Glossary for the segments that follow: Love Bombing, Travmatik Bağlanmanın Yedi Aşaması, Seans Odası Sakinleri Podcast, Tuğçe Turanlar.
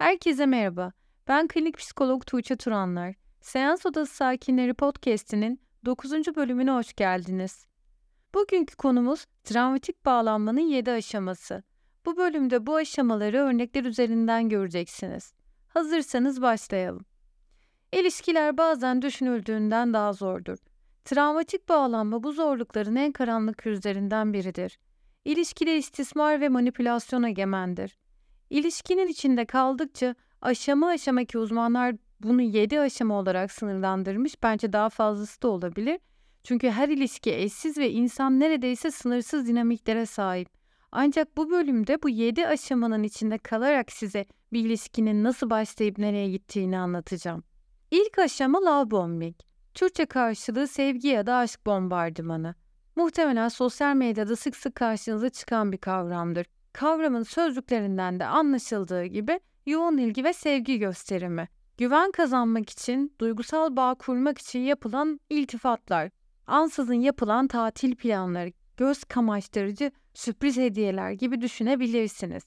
Herkese merhaba, ben klinik psikolog Tuğçe Turanlar. Seans Odası Sakinleri Podcast'inin 9. bölümüne hoş geldiniz. Bugünkü konumuz travmatik bağlanmanın 7 aşaması. Bu bölümde bu aşamaları örnekler üzerinden göreceksiniz. Hazırsanız başlayalım. İlişkiler bazen düşünüldüğünden daha zordur. Travmatik bağlanma bu zorlukların en karanlık kürzlerinden biridir. İlişkide istismar ve manipülasyon egemendir. İlişkinin içinde kaldıkça aşama aşama ki uzmanlar bunu 7 aşama olarak sınırlandırmış, bence daha fazlası da olabilir. Çünkü her ilişki eşsiz ve insan neredeyse sınırsız dinamiklere sahip. Ancak bu bölümde bu 7 aşamanın içinde kalarak size bir ilişkinin nasıl başlayıp nereye gittiğini anlatacağım. İlk aşama Love Bombing. Türkçe karşılığı sevgi ya da aşk bombardımanı. Muhtemelen sosyal medyada sık sık karşınıza çıkan bir kavramdır. Kavramın sözlüklerinden de anlaşıldığı gibi yoğun ilgi ve sevgi gösterimi. Güven kazanmak için, duygusal bağ kurmak için yapılan iltifatlar, ansızın yapılan tatil planları, göz kamaştırıcı sürpriz hediyeler gibi düşünebilirsiniz.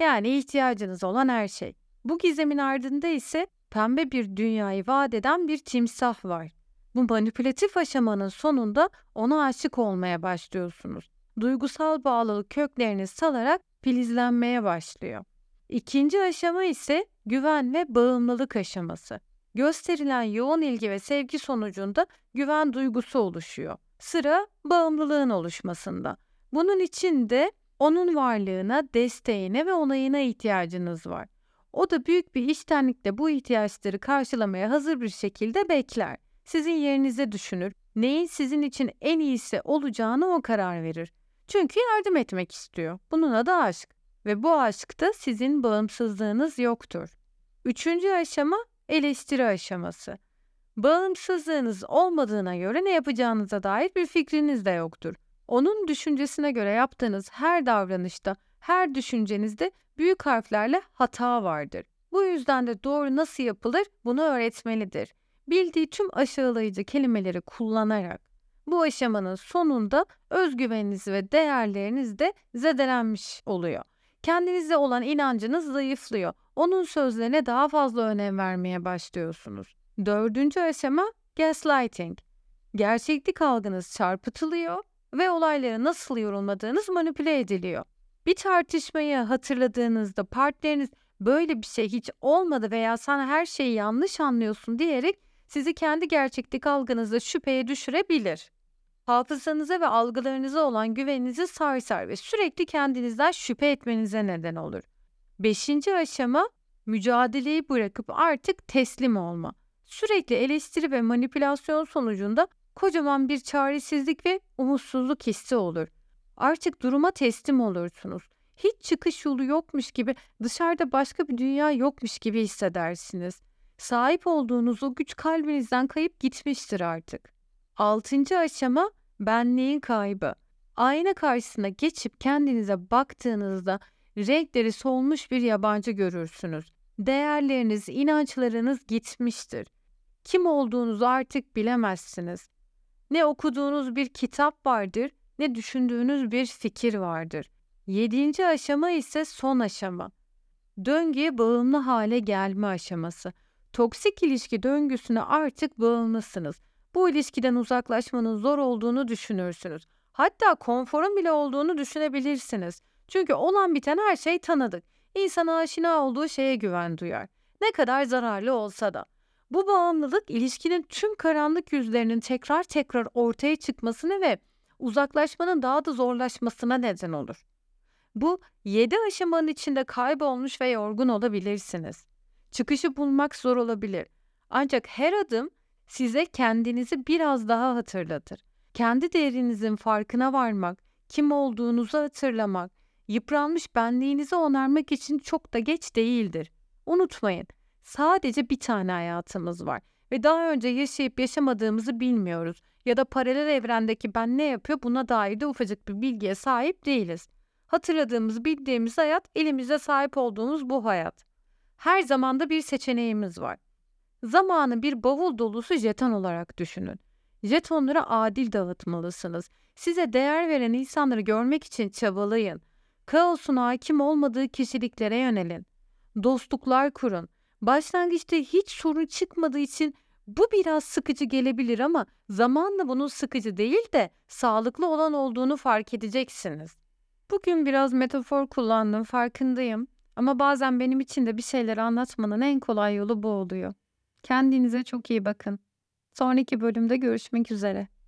Yani ihtiyacınız olan her şey. Bu gizemin ardında ise pembe bir dünyayı vaat eden bir timsah var. Bu manipülatif aşamanın sonunda ona aşık olmaya başlıyorsunuz. Duygusal bağlılık köklerini salarak filizlenmeye başlıyor. İkinci aşama ise güven ve bağımlılık aşaması. Gösterilen yoğun ilgi ve sevgi sonucunda güven duygusu oluşuyor. Sıra bağımlılığın oluşmasında. Bunun için de onun varlığına, desteğine ve onayına ihtiyacınız var. O da büyük bir içtenlikle bu ihtiyaçları karşılamaya hazır bir şekilde bekler. Sizin yerinize düşünür. Neyin sizin için en iyisi olacağını o karar verir. Çünkü yardım etmek istiyor. Bunun adı aşk. Ve bu aşkta sizin bağımsızlığınız yoktur. Üçüncü aşama eleştiri aşaması. Bağımsızlığınız olmadığına göre ne yapacağınıza dair bir fikriniz de yoktur. Onun düşüncesine göre yaptığınız her davranışta, her düşüncenizde büyük harflerle hata vardır. Bu yüzden de doğru nasıl yapılır bunu öğretmelidir. Bildiği tüm aşağılayıcı kelimeleri kullanarak bu aşamanın sonunda özgüveniniz ve değerleriniz de zedelenmiş oluyor. Kendinize olan inancınız zayıflıyor. Onun sözlerine daha fazla önem vermeye başlıyorsunuz. Dördüncü aşama gaslighting. Gerçeklik algınız çarpıtılıyor ve olaylara nasıl yorulmadığınız manipüle ediliyor. Bir tartışmayı hatırladığınızda partneriniz böyle bir şey hiç olmadı veya sen her şeyi yanlış anlıyorsun diyerek sizi kendi gerçeklik algınızla şüpheye düşürebilir. Hafızanıza ve algılarınıza olan güveninizi sarsar ve sürekli kendinizden şüphe etmenize neden olur. Beşinci aşama mücadeleyi bırakıp artık teslim olma. Sürekli eleştiri ve manipülasyon sonucunda kocaman bir çaresizlik ve umutsuzluk hissi olur. Artık duruma teslim olursunuz. Hiç çıkış yolu yokmuş gibi, dışarıda başka bir dünya yokmuş gibi hissedersiniz. Sahip olduğunuz o güç kalbinizden kayıp gitmiştir artık. Altıncı aşama benliğin kaybı. Ayna karşısına geçip kendinize baktığınızda renkleri solmuş bir yabancı görürsünüz. Değerleriniz, inançlarınız gitmiştir. Kim olduğunuzu artık bilemezsiniz. Ne okuduğunuz bir kitap vardır, ne düşündüğünüz bir fikir vardır. Yedinci aşama ise son aşama. Döngüye bağımlı hale gelme aşaması. Toksik ilişki döngüsüne artık bağımlısınız. Bu ilişkiden uzaklaşmanın zor olduğunu düşünürsünüz. Hatta konforun bile olduğunu düşünebilirsiniz. Çünkü olan biten her şey tanıdık. İnsan aşina olduğu şeye güven duyar. Ne kadar zararlı olsa da. Bu bağımlılık ilişkinin tüm karanlık yüzlerinin tekrar tekrar ortaya çıkmasını ve uzaklaşmanın daha da zorlaşmasına neden olur. Bu 7 aşamanın içinde kaybolmuş ve yorgun olabilirsiniz. Çıkışı bulmak zor olabilir. Ancak her adım size kendinizi biraz daha hatırlatır. Kendi değerinizin farkına varmak, kim olduğunuzu hatırlamak, yıpranmış benliğinizi onarmak için çok da geç değildir. Unutmayın, sadece bir tane hayatımız var ve daha önce yaşayıp yaşamadığımızı bilmiyoruz ya da paralel evrendeki ben ne yapıyor buna dair de ufacık bir bilgiye sahip değiliz. Hatırladığımız, bildiğimiz hayat, elimize sahip olduğumuz bu hayat. Her zamanda bir seçeneğimiz var. Zamanı bir bavul dolusu jeton olarak düşünün. Jetonları adil dağıtmalısınız. Size değer veren insanları görmek için çabalayın. Kaosun hakim olmadığı kişiliklere yönelin. dostluklar kurun. Başlangıçta hiç sorun çıkmadığı için bu biraz sıkıcı gelebilir ama zamanla bunun sıkıcı değil de sağlıklı olan olduğunu fark edeceksiniz. Bugün biraz metafor kullandım, farkındayım. Ama bazen benim için de bir şeyleri anlatmanın en kolay yolu bu oluyor. Kendinize çok iyi bakın. Sonraki bölümde görüşmek üzere.